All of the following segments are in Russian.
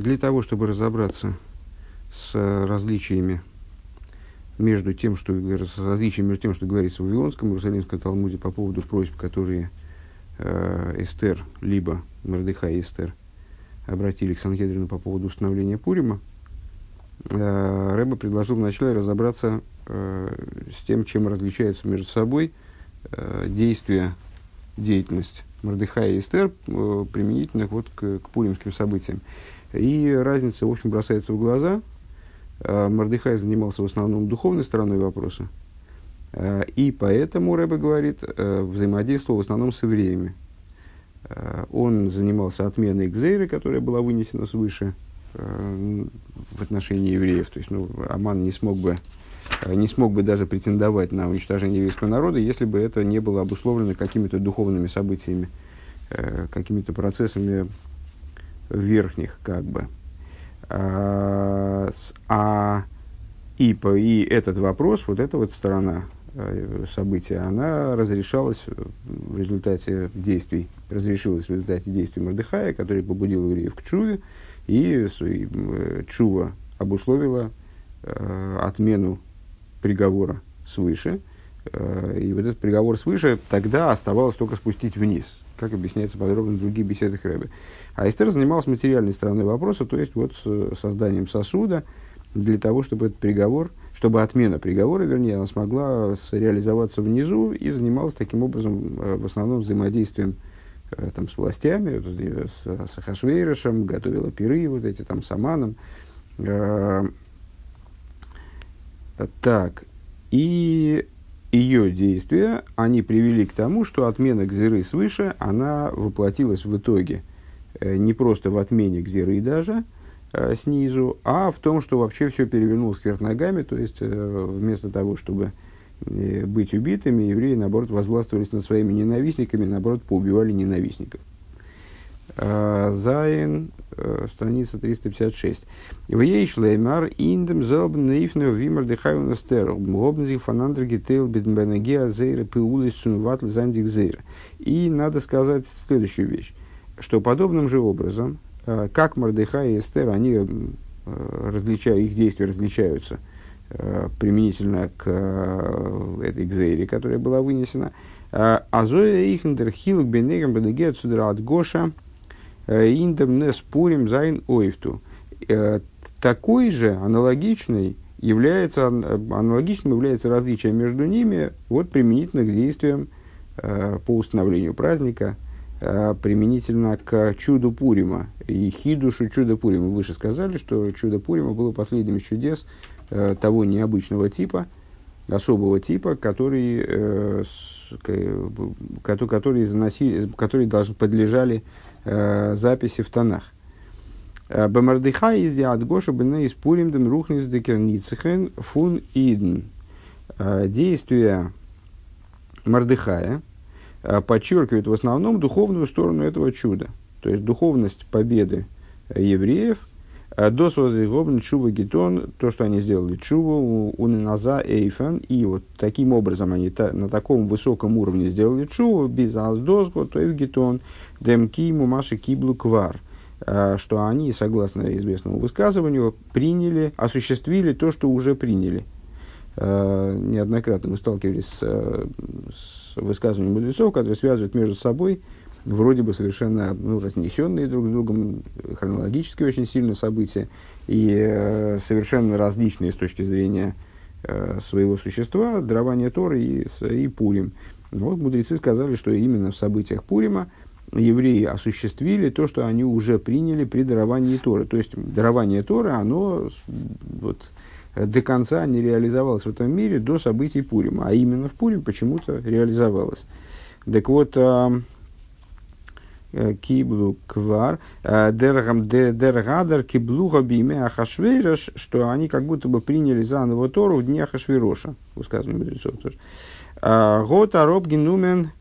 Для того, чтобы разобраться с различиями между тем, что говорится в Вавилонском и Иерусалимском Талмуде по поводу просьб, которые Эстер, либо Мордехай и Эстер, обратили к Санhедрину по поводу установления Пурима, Рэбе предложил вначале разобраться с тем, чем различаются между собой действия, деятельность Мордехая и Эстер применительно вот к пуримским событиям. И разница, в общем, бросается в глаза. Мордехай занимался в основном духовной стороной вопроса, и поэтому, Рэбе говорит, взаимодействовал в основном с евреями. Он занимался отменой гзейры, которая была вынесена свыше в отношении евреев. То есть, Аман не смог бы даже претендовать на уничтожение еврейского народа, если бы это не было обусловлено какими-то духовными событиями, какими-то процессами верхних, как бы. И этот вопрос, вот эта вот сторона события, она разрешилась в результате действий Мордехая, который побудил евреев к Чуве, и Чува обусловила отмену приговора свыше. И вот этот приговор свыше тогда оставалось только спустить вниз, как объясняется подробно в других беседах Рэбе. А Эстер занимался материальной стороной вопроса, то есть вот созданием сосуда для того, чтобы этот приговор, чтобы отмена приговора, вернее, она смогла реализоваться внизу, и занималась таким образом в основном взаимодействием там, с властями, с Ахашверошем, готовила пиры, вот эти там с Аманом. Так, и ее действия, они привели к тому, что отмена гзеры свыше, она воплотилась в итоге не просто в отмене гзеры даже снизу, а в том, что вообще все перевернулось кверх ногами, то есть вместо того, чтобы быть убитыми, евреи, наоборот, возгластвовались над своими ненавистниками, наоборот, поубивали ненавистников. Зайн, страница 356. И надо сказать следующую вещь, что подобным же образом, как Мордехай и Эстер, их действия различаются применительно к этой гзейре, которая была вынесена. Азоя ихндер хилк бенегам бенегея цудра от Гоша индем нес пурим зайн ойфту. Такой же аналогичным является различие между ними вот применительно к действиям по установлению праздника, применительно к чуду Пурима и хидушу чуда Пурима. Выше сказали, что чудо Пурима было последним из чудес того необычного типа, особого типа, который должны подлежали записи в Танах. Бамардыха из Диадгоша бына из Пуримдем рухнис декерницехен фун идн. Действия Мордехая подчеркивают в основном духовную сторону этого чуда, то есть духовность победы евреев, до свозрегобн чува гитон, то, что они сделали чуву, униназа эйфен, и вот таким образом они на таком высоком уровне сделали чуву, без аздозго, то эйф гитон, демки мумаши киблу квар, что они, согласно известному высказыванию, осуществили то, что уже приняли. Неоднократно мы сталкивались с высказыванием мудрецов, которые связывают между собой вроде бы совершенно разнесенные друг с другом, хронологически очень сильно события, и совершенно различные с точки зрения своего существа, дарование Торы и Пурим. Вот мудрецы сказали, что именно в событиях Пурима евреи осуществили то, что они уже приняли при даровании Торы. То есть, дарование Торы, оно вот до конца не реализовалось в этом мире до событий Пурима, а именно в Пурим почему-то реализовалось. Так вот, киблу квар дергадар киблуха биме Ахашверош, что они как будто бы приняли заново Тору в дни Ахашвероша, высказывание мудрецов тоже. Гот ароб генумен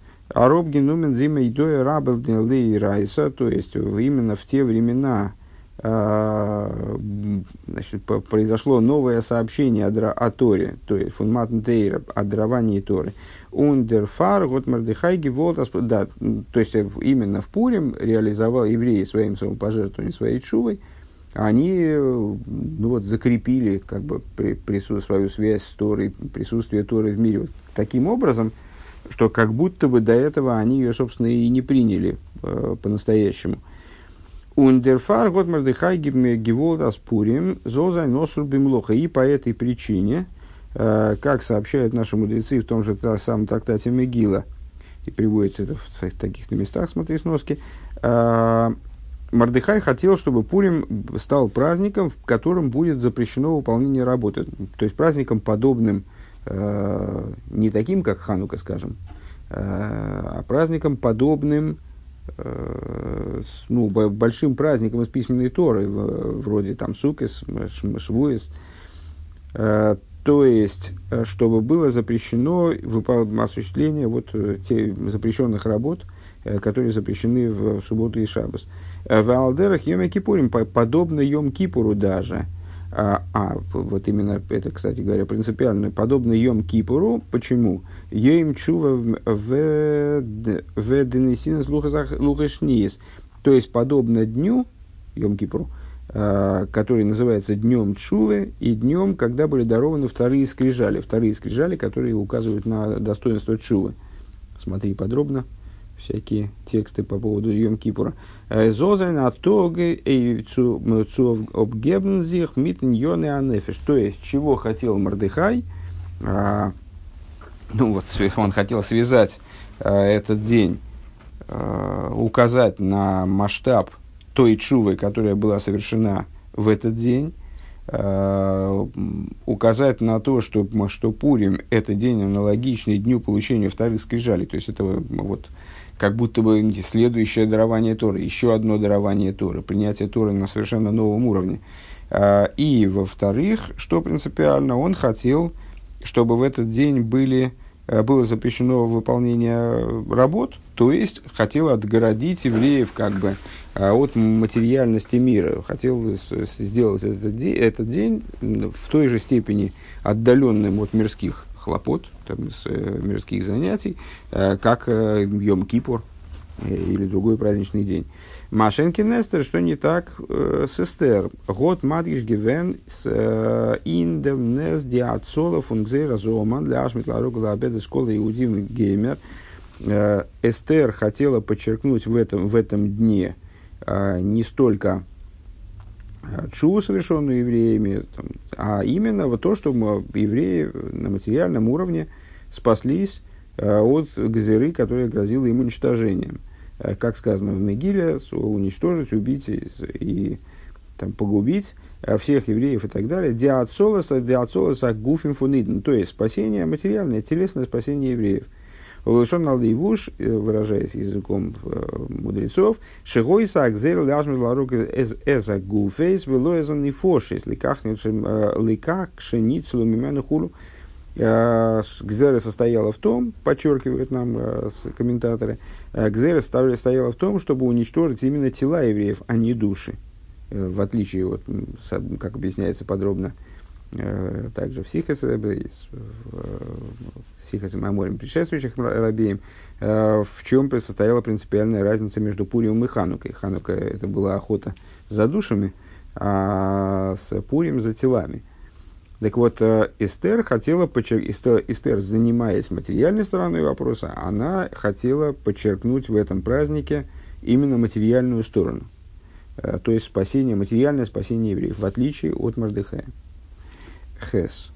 зима идоя рабелден лей райса, то есть именно в те времена, значит, произошло новое сообщение о Торе, то есть фунматн тейра, о даровании Торы. Ундерфар, гот Мордехай, гиволтас, да, то есть именно в Пурим реализовал евреи своим самопожертвованием, своей чувой, они ну вот, закрепили как бы, свою связь с Торой, присутствие Торы в мире вот, таким образом, что как будто бы до этого они ее, собственно, и не приняли по-настоящему. «Ундерфар год Мордехай гиволд аспурим зозай носур бимлоха». И по этой причине, как сообщают наши мудрецы в том же самом трактате Мегила, и приводится это в таких-то местах, смотри сноски, Мордехай хотел, чтобы Пурим стал праздником, в котором будет запрещено выполнение работы. То есть праздником подобным, не таким, как Ханука, скажем, а праздником подобным, ну, большим праздником из письменной Торы, вроде там Сукес, Швуэс. То есть, чтобы было запрещено осуществление вот тех запрещенных работ, которые запрещены в субботу и шаббас. В Алдерах Йом-Кипурим, подобно Йом-Кипуру даже, вот именно это, кстати говоря, принципиально, подобно Йом-Кипуру, почему? Йоим Чува в Денесинес Лухашниес, то есть, подобно дню Йом-Кипуру, который называется Днем Чувы, и днем, когда были дарованы вторые скрижали, которые указывают на достоинство Чувы. Смотри подробно всякие тексты по поводу Йом-Кипура. То есть, чего хотел Мордехай? Ну вот, он хотел связать этот день, указать на масштаб той чувы, которая была совершена в этот день, указать на то, что Пурим – это день, аналогичный дню получения вторых скрижалей. То есть, это вот как будто бы следующее дарование Торы, еще одно дарование Торы, принятие Торы на совершенно новом уровне. И, во-вторых, что принципиально, он хотел, чтобы в этот день было запрещено выполнение работ, то есть хотел отгородить евреев как бы от материальности мира, хотел сделать этот день в той же степени отдаленным от мирских хлопот, там, мирских занятий, как Йом-Кипур или другой праздничный день. Машенкин Эстер, что не так с Эстер. Год матриш гивен с индемнес диацола функций разома для ашмитларога обеда школы иудим геймер. Эстер хотела подчеркнуть в этом дне не столько чуву, совершенную евреями, там, а именно вот то, что евреи на материальном уровне спаслись от гзеры, которая грозила им уничтожением. Как сказано в Мегиле, уничтожить, убить и там, погубить всех евреев и так далее. Диацолоса гуфим фунидн, то есть спасение материальное, телесное спасение евреев. Вылышон алдейвуш, выражаясь языком мудрецов, шигойса акзер ляжмер ларук эза гуфейс вылоэзан нефошис ликах шеницелу мимену хулу. Гзера состояла в том, подчеркивают нам комментаторы, гзера состояла в том, чтобы уничтожить именно тела евреев, а не души. В отличие от, как объясняется подробно, также в Сихос Рэбе, в Сихос Маморим, предшествующих Рэбеем, в чем состояла принципиальная разница между Пуримом и Ханукой. Ханука – это была охота за душами, а с Пурим – за телами. Так вот, Эстер хотела Эстер, занимаясь материальной стороной вопроса, она хотела подчеркнуть в этом празднике именно материальную сторону. То есть, спасение, материальное спасение евреев, в отличие от Мордехая. Хес.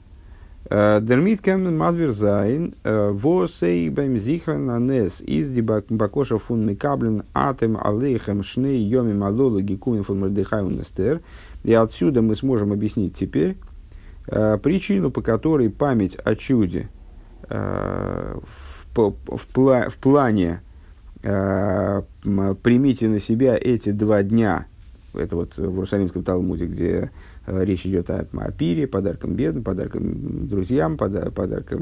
Дермит кемнен мазберзайн восей бэм зихран анэс из дебакоша фун мекаблен атем алейхем шней йоми малолы гекумен фун Мордехай ун Эстер. И отсюда мы сможем объяснить теперь причину, по которой память о чуде в плане «примите на себя эти два дня», это вот в Иерусалимском Талмуде, где речь идет о пире, подарком бедным, подарком друзьям, подарках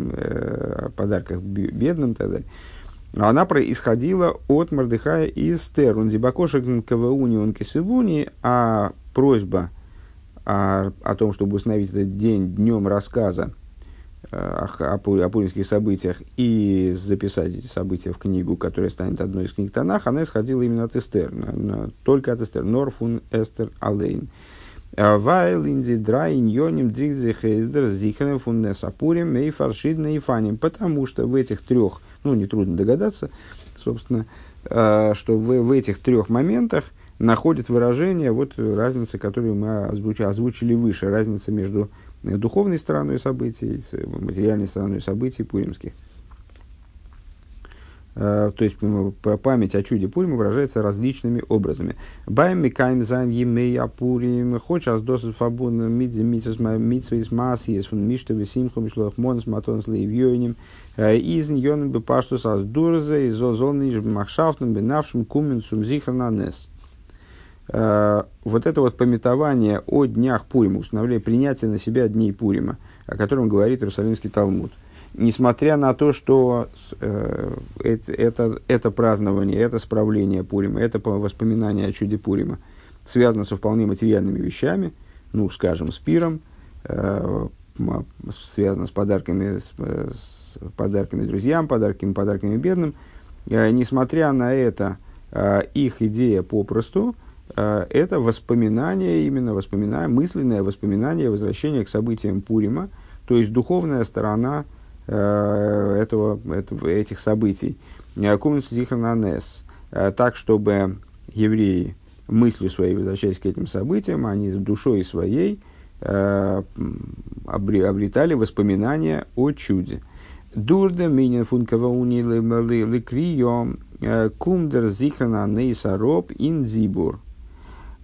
бедным и так далее, она происходила от Мордехая и Эстер. Он дебакошек кавеуни он кисевуни, а просьба о том, чтобы установить этот день днем рассказа о пуримских событиях и записать эти события в книгу, которая станет одной из книг Танах, она исходила именно от Эстер, только от Эстер. Норфун Эстер Алейн. Потому что в этих трех, ну, нетрудно догадаться, собственно, что в этих трех моментах находит выражение вот разницы, которую мы озвучили выше, разница между духовной стороной событий, материальной стороной событий пуримских. То есть память о чуде Пурима выражается различными образами. Вот это вот памятование о днях Пурима, установление принятия на себя дней Пурима, о котором говорит Иерусалимский Талмуд. Несмотря на то, что это празднование, это справление Пурима, это воспоминание о чуде Пурима связано со вполне материальными вещами, ну, скажем, с пиром, связано с подарками друзьям, подарками бедным, несмотря на это, их идея попросту, это воспоминание, именно воспоминание, мысленное воспоминание возвращения к событиям Пурима, то есть духовная сторона этих событий. Так, чтобы евреи мыслью своей, возвращаясь к этим событиям, они душой своей обретали воспоминания о чуде. Дурда минин функава унилы ликрием кумдер зихрана нейсароб индзибур.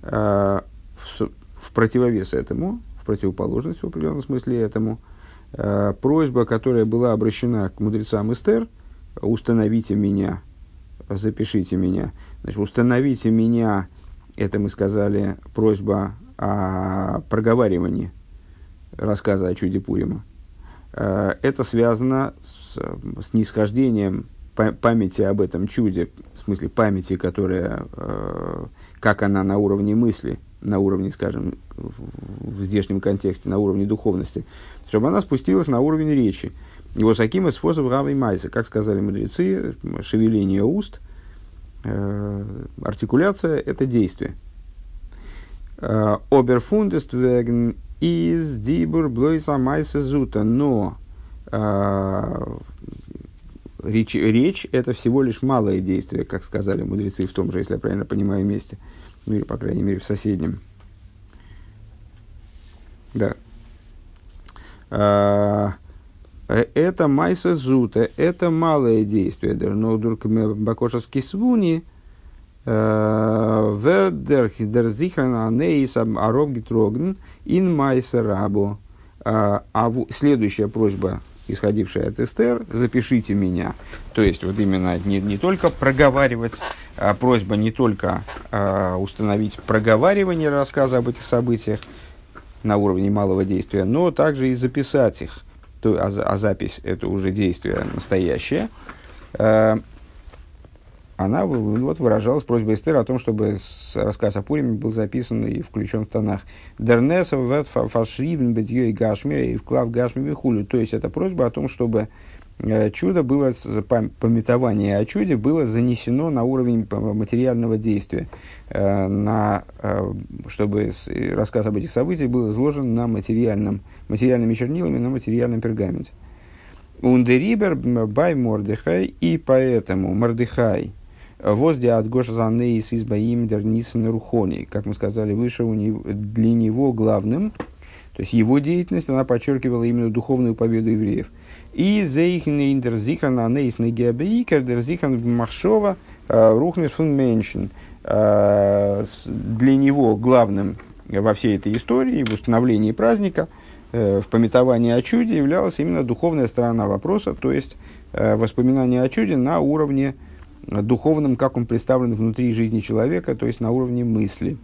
В противовес этому, в противоположность в определенном смысле этому, просьба, которая была обращена к мудрецам Эстер, установите меня, запишите меня. Значит, установите меня, это мы сказали, просьба о проговаривании рассказа о чуде Пурима. Это связано с нисхождением памяти об этом чуде, в смысле памяти, которая, как она на уровне мысли, на уровне, скажем, в здешнем контексте, на уровне духовности, чтобы она спустилась на уровень речи. Его саким и сфосов гавой майса, как сказали мудрецы, шевеление уст, артикуляция – это действие. Оберфундест вегн из дибур блойса майса зута, но речь – это всего лишь малое действие, как сказали мудрецы в том же, если я правильно понимаю, месте. Ну, или, по крайней мере, в соседнем. Да. Это майса зута, это малое действие. Но вдруг бакошевский свуни вердерхидерзихрана неис аровгитрогн ин майса рабо. А следующая просьба, исходившая от Эстер, запишите меня. То есть, вот именно не только проговаривать, а просьба не только установить проговаривание рассказа об этих событиях на уровне малого действия, но также и записать их. То, запись – это уже действие настоящее. Она вот, выражалась просьба Эстера о том, чтобы рассказ о Пуриме был записан и включен в Танах. Дернесов вет фашривен бедьёй гашме и вклав гашме вихулю. То есть, это просьба о том, чтобы чудо было, памятование о чуде было занесено на уровень материального действия, чтобы рассказ об этих событиях был изложен на материальными чернилами, на материальном пергаменте. Ундерибер бай Мордехай, и поэтому Мордехай возле от Гошазаны из избаим Дернисен Рухони, как мы сказали выше, для него главным, то есть его деятельность, она подчеркивала именно духовную победу евреев. И зейхны индерзихан анейс негиабейкер дерзихан махшова рухнесфун меншин. Для него главным во всей этой истории, в установлении праздника, в памятовании о чуде являлась именно духовная сторона вопроса, то есть воспоминание о чуде на уровне духовном, как он представлен внутри жизни человека, то есть на уровне мысли.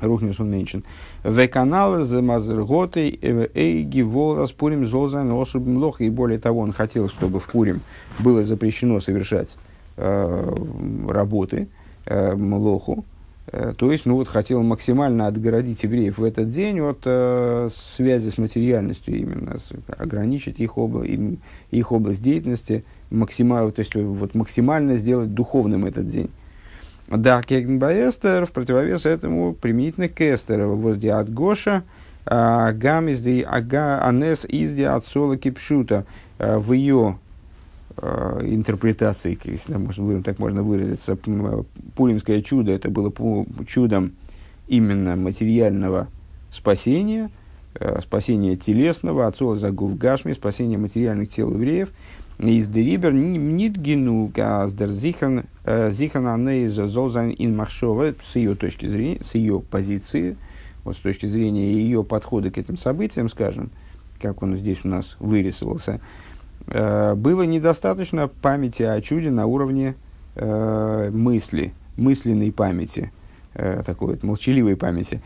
Рухнес он меньшен. И более того, он хотел, чтобы в Пурим было запрещено совершать работы млоху. То есть, ну вот, хотел максимально отгородить евреев в этот день от связи с материальностью, именно ограничить их область деятельности, максимально, то есть вот, максимально сделать духовным этот день. Да, кегнбаэстер, в противовес этому применительно к эстеру. Возди от Гоша, гам изди, ага, анес изди от соло кипшута. В ее интерпретации, если так можно выразиться, пуримское чудо, это было чудом именно материального спасения, спасения телесного, отцола загув гашми, спасения материальных тел евреев. Из дерибер нит гену газдер зихан аней зазолзан ин махшова. С ее точки зрения, с ее позиции, вот с точки зрения ее подхода к этим событиям, скажем, как он здесь у нас вырисовался, было недостаточно памяти о чуде на уровне мысли, мысленной памяти, такой вот молчаливой памяти.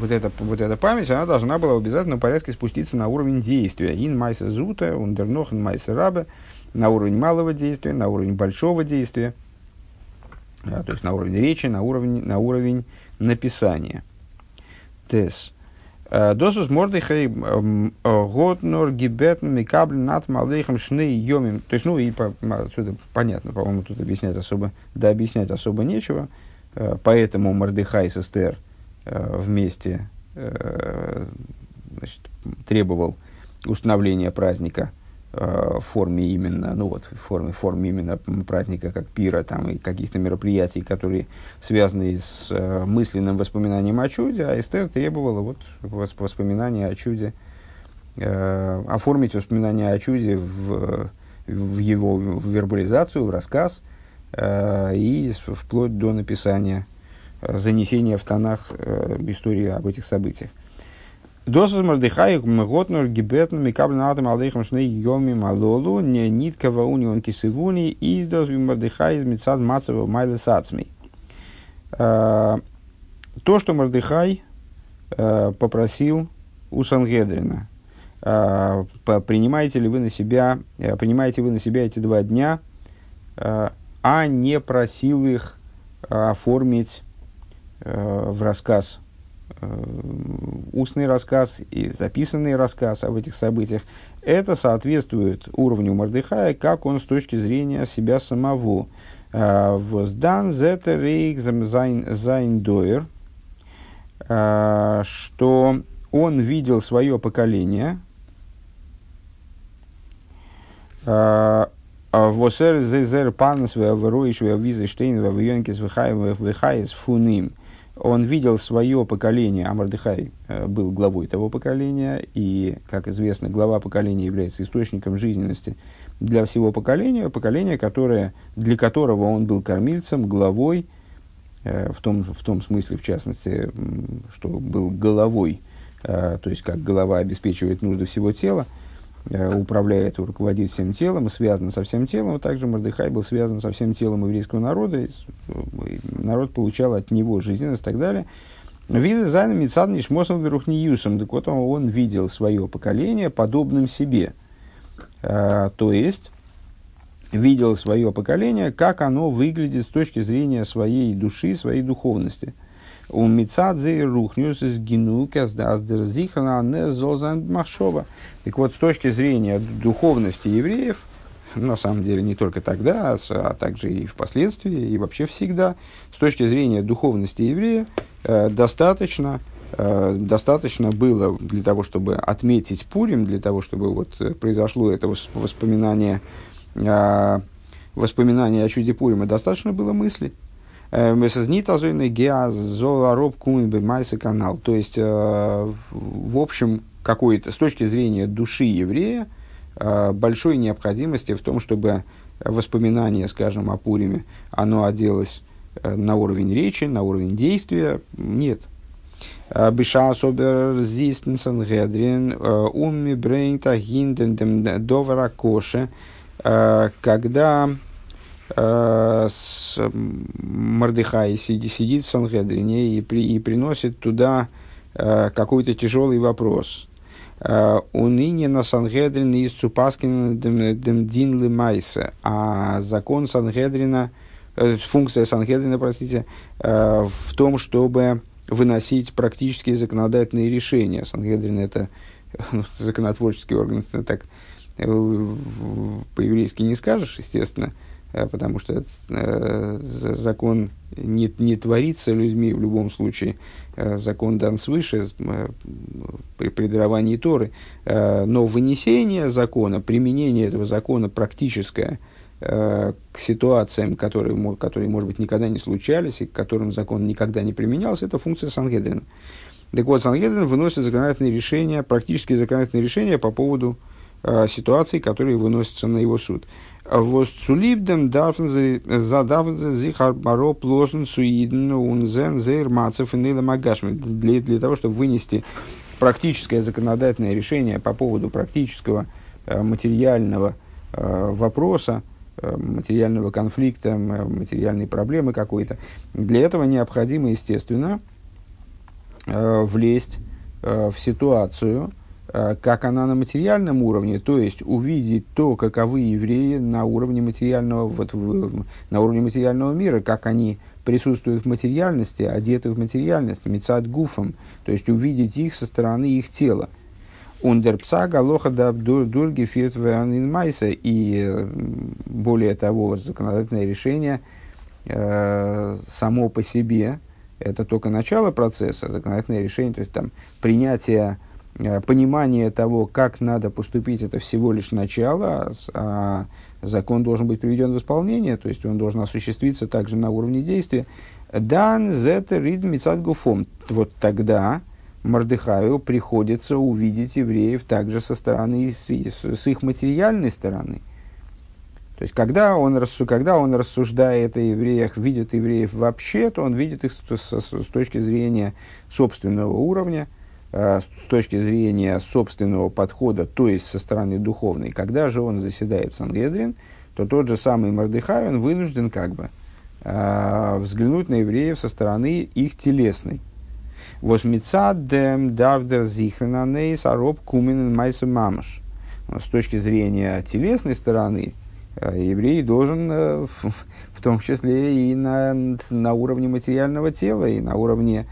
Вот эта память, она должна была в обязательном порядке спуститься на уровень действия. Ин майса зута, ундернох ин майса рабе, на уровень малого действия, на уровень большого действия, то есть на уровень речи, на уровень написания. Тес. Досус Мордехай Готнор Гибетн Микабль над Малейхом Шны Йомим. То есть, ну и отсюда понятно, по-моему, тут объяснять особо нечего. Поэтому Мордехай с Эстер вместе, значит, требовал установления праздника в форме именно, ну вот, в форме именно праздника, как пира там, и каких-то мероприятий, которые связаны с мысленным воспоминанием о чуде, а Эстер требовала вот воспоминания о чуде, оформить воспоминания о чуде в его в вербализацию, в рассказ, и вплоть до написания, занесения в Танах истории об этих событиях. Досус Мордехай Мготнор Гибетн Микаблинатом Алдейхом Шней Йоми Малолу не ниткава унион кисыгуни и досус Мордехай из Мицад Мацева Майлы Сацмей. То, что Мордехай попросил у Санhедрина, принимаете ли вы на себя эти два дня, а не просил их оформить в рассказ, устный рассказ и записанный рассказ об этих событиях, это соответствует уровню Мордехая, как он с точки зрения себя самого. Воздан зетер рейх зайн доер, что он видел свое поколение, восер зезер панс вэвэруишвэ визэштейн вэвэйонкис вэхайс фуним. Он видел свое поколение, а Мордехай был главой того поколения, и, как известно, глава поколения является источником жизненности для всего поколения, для которого он был кормильцем, главой, в том смысле, в частности, что был головой, то есть как голова обеспечивает нужды всего тела, управляет и руководит всем телом, и связан со всем телом. А также Мордехай был связан со всем телом еврейского народа, и народ получал от него жизненность и так далее. Визы зайна мицад нишмосом верухниюсом. Так вот, он видел свое поколение подобным себе. То есть, видел свое поколение, как оно выглядит с точки зрения своей души, своей духовности. Он мицадзе рухнюс из генукас даздер зихана не зозанд махшова. Так вот, с точки зрения духовности евреев, на самом деле не только тогда, а также и впоследствии, и вообще всегда, с точки зрения духовности еврея, достаточно было для того, чтобы отметить Пурим, для того, чтобы вот произошло это воспоминание о чуде Пурима, достаточно было мысли. То есть, в общем, какой-то, с точки зрения души еврея, большой необходимости в том, чтобы воспоминание, скажем, о Пуриме, оно оделось на уровень речи, на уровень действия, нет. Когда Мордехай сидит в Санhедрине и приносит туда какой-то тяжелый вопрос. Уныне на Санhедрин из Цупаскин Демдин Лимайса, а закон Санhедрина, функция Санhедрина, простите, в том, чтобы выносить практические законодательные решения. Санhедрин — это законотворческий орган, так По-еврейски не скажешь, естественно, потому что закон не творится людьми в любом случае. Закон дан свыше при даровании Торы. Но вынесение закона, применение этого закона практическое к ситуациям, которые, может быть, никогда не случались и к которым закон никогда не применялся, это функция Санhедрина. Так вот, Санhедрин выносит законодательные решения, практически законодательные решения по поводу ситуаций, которые выносятся на его суд. Для того, чтобы вынести практическое законодательное решение по поводу практического материального вопроса, материального конфликта, материальной проблемы какой-то, для этого необходимо, естественно, влезть в ситуацию, как она на материальном уровне, то есть увидеть то, каковы евреи на уровне материального, вот, на уровне материального мира, как они присутствуют в материальности, одеты в материальность, мицад гуфом, то есть увидеть их со стороны их тела. Ундерпсага лоха да дурги фиртвернин майса. И более того, законодательное решение само по себе это только начало процесса, законодательное решение, то есть там принятие, понимание того, как надо поступить, это всего лишь начало, а закон должен быть приведен в исполнение, то есть он должен осуществиться также на уровне действия. Дан зет рид мицад гуфом. Вот тогда Мордехаю приходится увидеть евреев также со стороны, с их материальной стороны. То есть, когда он рассуждает о евреях, видит евреев вообще, то он видит их с точки зрения собственного уровня, с точки зрения собственного подхода, то есть со стороны духовной. Когда же он заседает в Санhедрин, то тот же самый Мордехай, он вынужден как бы взглянуть на евреев со стороны их телесной. Восмицадем давдер зихренаней сароб кумен майса мамаш. С точки зрения телесной стороны еврей должен, в том числе и на уровне материального тела, и на уровне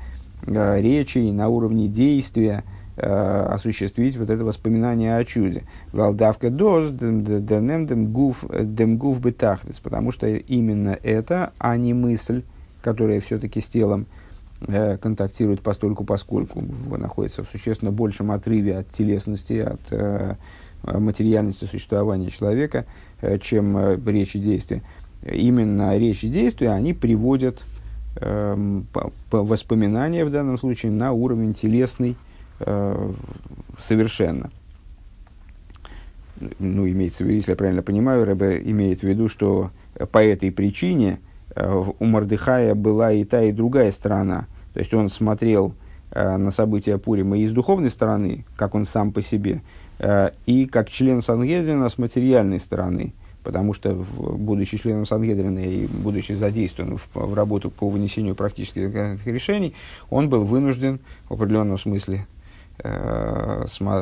речи, и на уровне действия осуществить вот это воспоминание о чуде. Валдавка доз дэнэм дэмгуф бэтахлис. Потому что именно это, а не мысль, которая все-таки с телом контактирует постольку, поскольку находится в существенно большем отрыве от телесности, от материальности существования человека, чем речь и действие. Именно речь и действие, они приводят воспоминания в данном случае на уровень телесный совершенно. Ну, имеется в виду, если я правильно понимаю, Рэбе имеет в виду, что по этой причине у Мордехая была и та, и другая сторона. То есть он смотрел на события Пурима и с духовной стороны, как он сам по себе, и как член Санhедрина с материальной стороны. Потому что, будучи членом Санhедрина и будучи задействован в работу по вынесению практических решений, он был вынужден в определенном смысле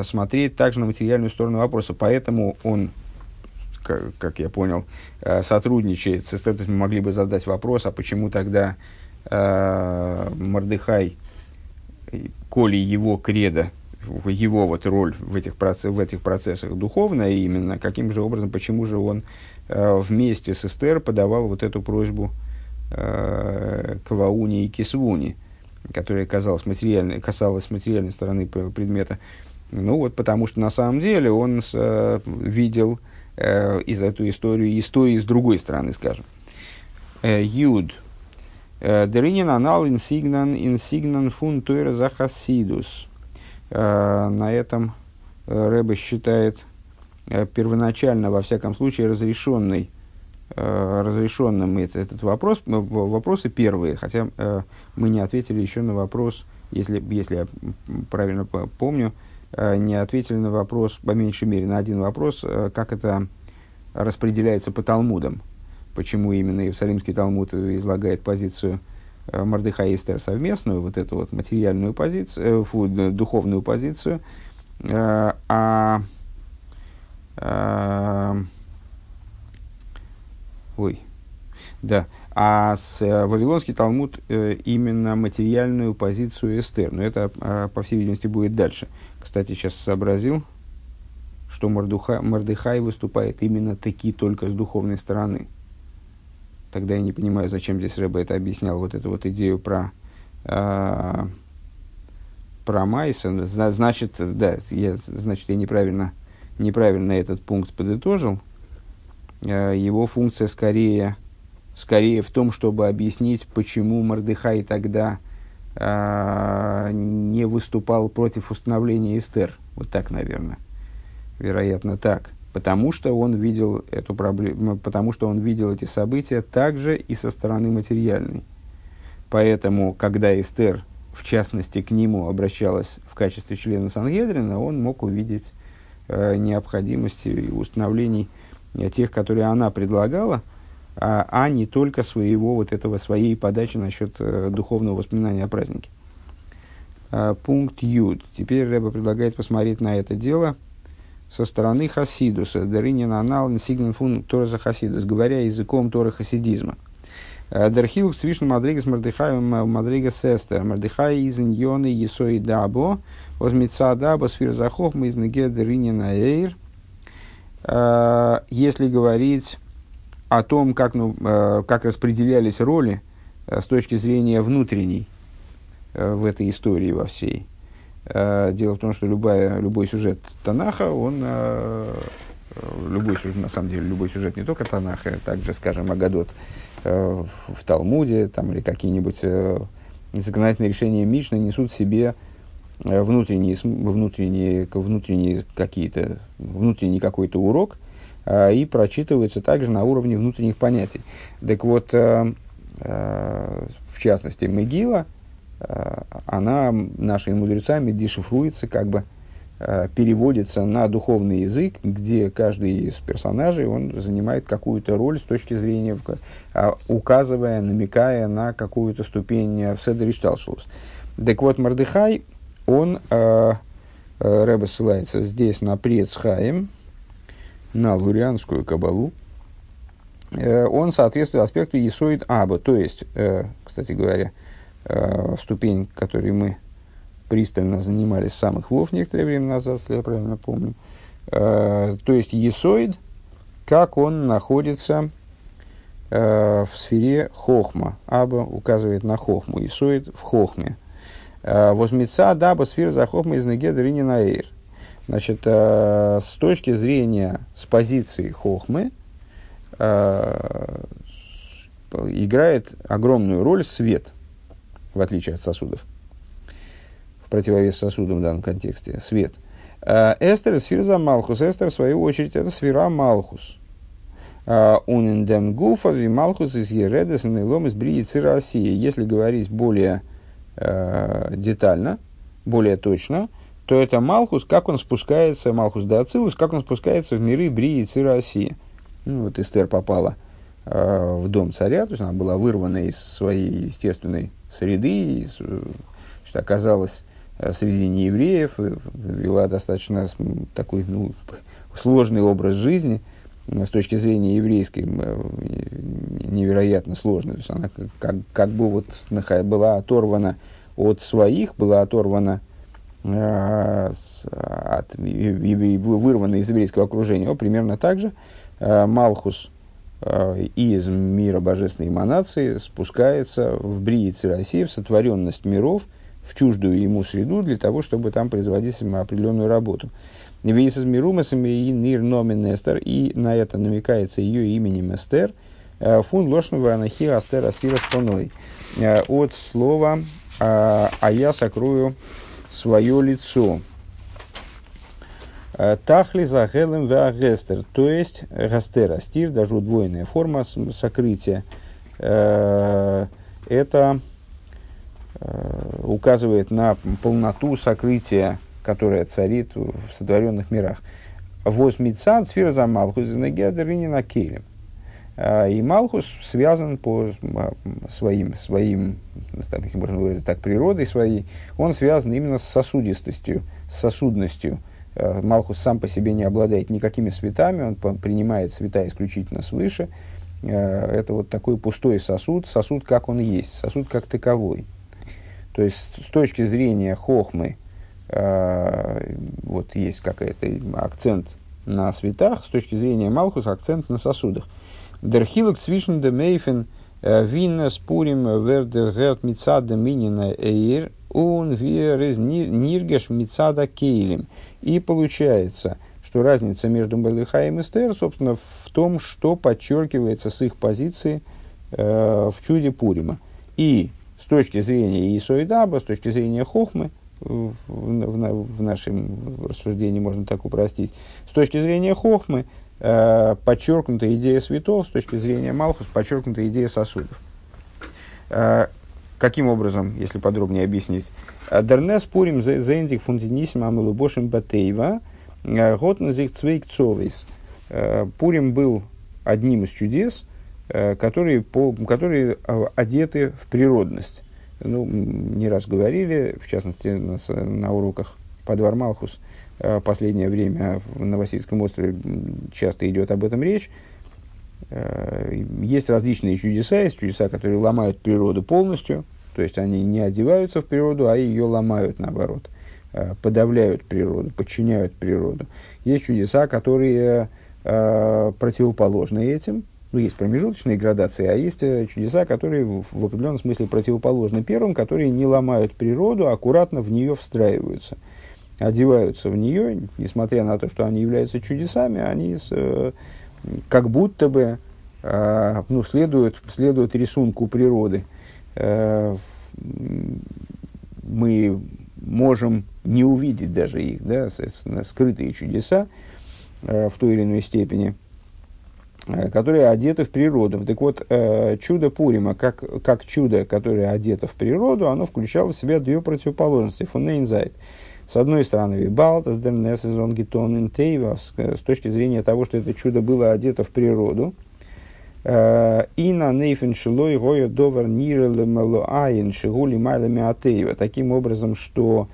смотреть также на материальную сторону вопроса. Поэтому он, как я понял, сотрудничает. Мы могли бы задать вопрос, а почему тогда Мордехай, коли его кредо, его вот роль в этих процессах духовная именно, каким же образом, почему же он вместе с Эстер подавал вот эту просьбу к Вауне и Кисвуне, которая касалась материальной стороны предмета. Ну вот, потому что на самом деле он видел из эту историю и с той, и с другой стороны, скажем. Юд. Деринин анал инсигнан фун тойра за хасидус. На этом Рэбе считает первоначально, во всяком случае, разрешенным этот вопрос. Вопросы первые, хотя мы не ответили еще на вопрос, если я правильно помню, не ответили на вопрос, по меньшей мере, на один вопрос, как это распределяется по Талмудам. Почему именно Иерусалимский Талмуд излагает позицию Мордехая и Эстер совместную, вот эту вот материальную позицию, духовную позицию, Вавилонский Талмуд именно материальную позицию Эстер. Но это, по всей видимости, будет дальше. Кстати, сейчас сообразил, что Мордехай выступает именно таки только с духовной стороны. Тогда я не понимаю, зачем здесь Рэбе это объяснял, вот эту вот идею про Майса. Значит, да, я неправильно этот пункт подытожил. Его функция скорее в том, чтобы объяснить, почему Мордехай тогда не выступал против установления Эстер. Вот так, наверное. Вероятно, так. Потому что он видел эти события также и со стороны материальной. Поэтому, когда Эстер, в частности, к нему обращалась в качестве члена Санhедрина, он мог увидеть необходимость установлений тех, которые она предлагала, а не только своей подачи насчет духовного воспоминания о празднике. Пункт Юд. Теперь Рэбе предлагает посмотреть на это дело со стороны Хасидуса. Даринин анал несигнен фун Тора за Хасидус, говоря языком Торы Хасидизма. Дархилук свишн мадригас Мордехаем мадригас Эстер. Мордехай из иньоны есои дабо, возмеца дабо сфирза хохма из неге даринин аэйр. Если говорить о том, как распределялись роли с точки зрения внутренней в этой истории во всей. Дело в том, что любой сюжет Танаха, любой сюжет не только Танаха, а также, скажем, Агадот в Талмуде там, или какие-нибудь законодательные решения Мишны несут в себе внутренний какой-то урок и прочитываются также на уровне внутренних понятий. Так вот, в частности, Мегила, она нашими мудрецами дешифруется, как бы переводится на духовный язык, где каждый из персонажей он занимает какую-то роль с точки зрения, указывая, намекая на какую-то ступень в седер ишталшелус. Так вот, Мордехай, он, Рэбе ссылается здесь на При Эц Хаим, на лурианскую кабалу, он соответствует аспекту Есоид Аба, то есть, кстати говоря, ступень, которой мы пристально занимались с самых вов некоторое время назад, если я правильно помню. То есть, Есоид, как он находится в сфере Хохма. Аба указывает на Хохму, Есоид в Хохме. Возмеца даба сфер за Хохма из неге даринин аэйр. Значит, с точки зрения, с позиции Хохмы, играет огромную роль свет, в отличие от сосудов. В противовес сосудам в данном контексте свет. Эстер сфер за Малхус. Эстер, в свою очередь, это сфера Малхус. Унендем гуфа ви Малхус из Ередес нелом из Брии Цира России. Если говорить более детально, более точно, то это Малхус, как он спускается, Малхус да Ацилус, как он спускается в миры Брии и Цира России. Ну, вот Эстер попала в дом царя, то есть она была вырвана из своей естественной среды, что оказалась среди неевреев, вела достаточно такой сложный образ жизни, с точки зрения еврейской невероятно сложный. То есть она как бы вот была оторвана от своих, была оторвана вырвана из еврейского окружения. Примерно так же Малхус из мира божественной эманации спускается в Брии Цирасии, в сотворенность миров, в чуждую ему среду, для того, чтобы там производить определенную работу. И на это намекается ее именем Эстер. Фун лошного анахи астер астира споной. От слова «а я сокрою свое лицо». Тахли за хелем ве агестер, то есть гастер астир, даже удвоенная форма сокрытия, это указывает на полноту сокрытия, которая царит в сотворенных мирах. Возмицан сфера за Малхус на келем. И Малхус связан по своим, так, если можно выразить так, природой своей, он связан именно с сосудистостью, с сосудностью. Малхус сам по себе не обладает никакими светами, он принимает света исключительно свыше. Это вот такой пустой сосуд, сосуд как он есть, сосуд как таковой. То есть, с точки зрения Хохмы, вот есть какой-то акцент на светах, с точки зрения Малхуса акцент на сосудах. Дерхилок цвишн де мейфен винна спурим верде герт мицада минина эйр он вирез ниргеш мицада кейлем. И получается, что разница между Мордехаем и Эстер, собственно, в том, что подчеркивается с их позиции в чуде Пурима. И с точки зрения Есоидаба, с точки зрения Хохмы, в нашем рассуждении можно так упростить, с точки зрения Хохмы подчеркнута идея светов, с точки зрения Малхус подчеркнута идея сосудов. Каким образом, если подробнее объяснить? Дернес Пурим зэндик фундинисим амелубошим батейва готнзик цвейк цовейс. Пурим был одним из чудес, которые одеты в природность. Ну, не раз говорили, в частности, на уроках по двор Малхус, последнее время на Васильском острове часто идет об этом речь. Есть различные чудеса, есть чудеса, которые ломают природу полностью, то есть они не одеваются в природу, а ее ломают наоборот, подавляют природу, подчиняют природу. Есть чудеса, которые противоположны этим. Ну, есть промежуточные градации, а есть чудеса, которые в определенном смысле противоположны первым, которые не ломают природу, а аккуратно в нее встраиваются, одеваются в нее, несмотря на то, что они являются чудесами, они как будто бы следуют рисунку природы. Мы можем не увидеть даже их, да, скрытые чудеса в той или иной степени, которые одеты в природу. Так вот, чудо Пурима, как чудо, которое одето в природу, оно включало в себя две противоположности. Фуннейнзайт. С одной стороны, вибалтас, дернес, изон, гитон, интейвас, с точки зрения того, что это чудо было одето в природу. Ина нейфен шилой гоя довер нирелэ мэлуаин шигули майлами атеева. Таким образом, что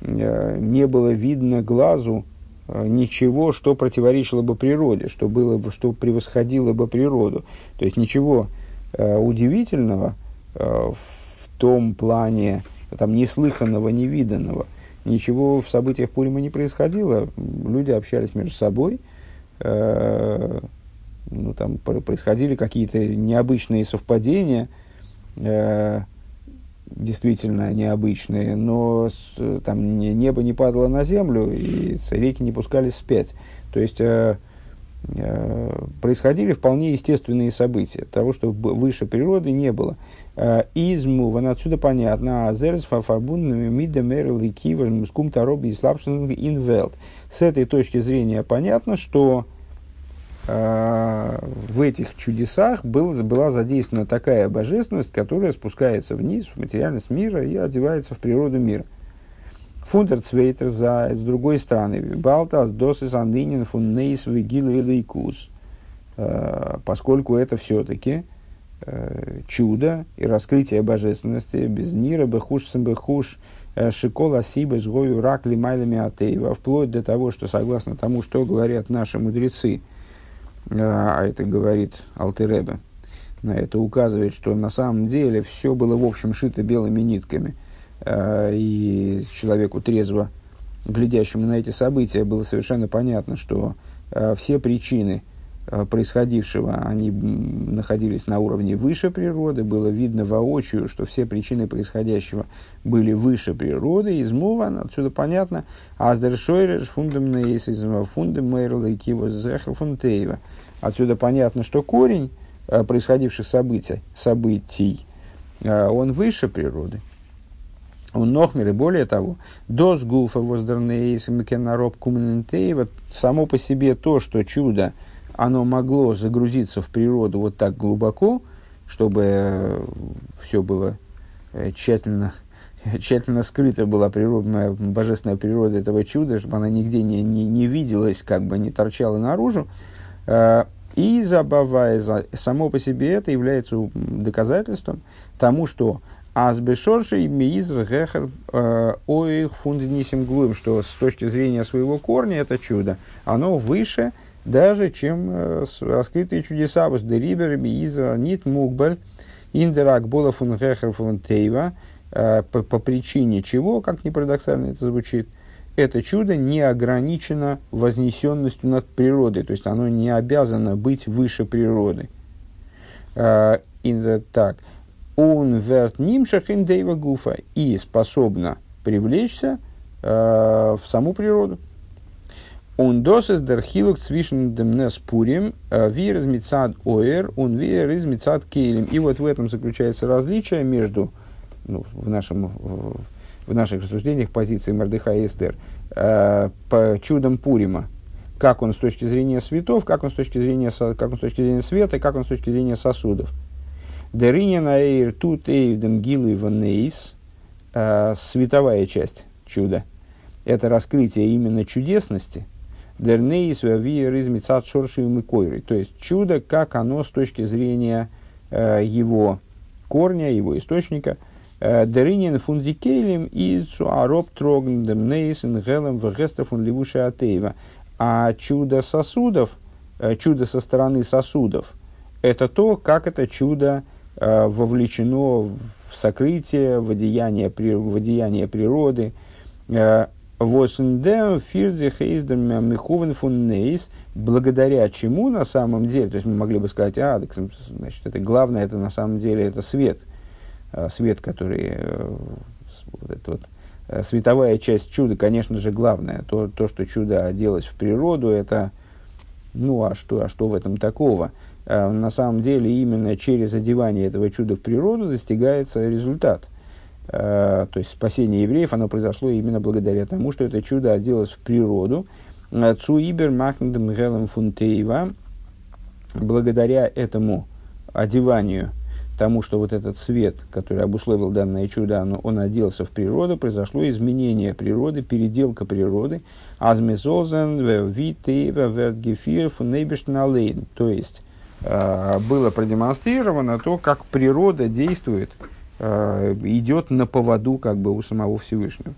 не было видно глазу ничего, что противоречило бы природе, что превосходило бы природу. То есть ничего удивительного в том плане, там, неслыханного, невиданного. Ничего в событиях Пурима не происходило. Люди общались между собой. Там происходили какие-то необычные совпадения, действительно необычные, но там небо не падало на землю, и реки не пускались вспять. То есть происходили вполне естественные события, того, что выше природы не было. Изму, вон отсюда понятно, азерс фарбунными мидемерл и кивер, мускум тароби и слабшинг инвелт. С этой точки зрения понятно, что в этих чудесах была задействована такая божественность, которая спускается вниз в материальность мира и одевается в природу мира. Фундерцвейтер за, с другой стороны, Балтас, Досис, Андынин, Фуннейс, Вигилу и Лейкус. Поскольку это все-таки чудо и раскрытие божественности без нира, бехуш, сэмбехуш, шикола, сиба, сгою, рак, лимайлами, атеева, вплоть до того, что согласно тому, что говорят наши мудрецы, а это говорит Алтер Ребе, на это указывает, что на самом деле все было в общем шито белыми нитками, и человеку трезво глядящему на эти события было совершенно понятно, что все причины происходившего, они находились на уровне выше природы, было видно воочию, что все причины происходящего были выше природы, измован, отсюда понятно, аздершойреш фундам наесизма фундам мэрлы киво зэха фунтеева. Отсюда понятно, что корень происходивших событий, он выше природы. Он нохмер, и более того, дос гуфа воздернеис мекенароб куминтеева, само по себе то, что чудо, оно могло загрузиться в природу вот так глубоко, чтобы все было тщательно скрыта была природа, божественная природа этого чуда, чтобы она нигде не виделась, как бы не торчала наружу. И забавая, само по себе это является доказательством тому, что «Азбешорши меизр гехер оих фунднисим глуем», что с точки зрения своего корня это чудо, оно выше, даже чем раскрытые чудеса, по причине чего, как ни парадоксально это звучит, это чудо не ограничено вознесенностью над природой, то есть оно не обязано быть выше природы. Так, он верт нимшах ин дейва гуфа, и способно привлечься в саму природу. Он досыс дархилук цвишен демнес пурим, вир из мицад оэр, он вир из мицад кейлем. И вот в этом заключается различие между, ну, в наших рассуждениях позиции Мордехая и Эстер, по чудам Пурима. Как он с точки зрения светов, как он с точки зрения, как он с точки зрения света, как он с точки зрения сосудов. Дериненаэйр тут эйвдем гилу иванейс, световая часть чуда. Это раскрытие именно чудесности. Дернейс вавиер из мицад шоршиум и койры. То есть чудо, как оно с точки зрения его корня, его источника. Деринен фундикейлем и цуароб трогн демнейс ингелем вегестов он левуши атеева. А чудо сосудов, чудо со стороны сосудов, это то, как это чудо вовлечено в сокрытие, в одеяние природы. «Восэндем фирдих эйздем миховен фун нейс», благодаря чему на самом деле, то есть мы могли бы сказать, а, так, значит, это главное, это на самом деле это свет. Свет, который, вот это вот, световая часть чуда, конечно же, главное. То, что чудо оделось в природу, это, ну, а что в этом такого? На самом деле, именно через одевание этого чуда в природу достигается результат. То есть, спасение евреев, оно произошло именно благодаря тому, что это чудо оделось в природу. Цуибер махндем гелем фунтеева. Благодаря этому одеванию, тому, что вот этот свет, который обусловил данное чудо, он оделся в природу, произошло изменение природы, переделка природы. Азмезозен витеева вергефир фунейбешналейн. То есть, было продемонстрировано то, как природа действует, идет на поводу как бы у самого Всевышнего.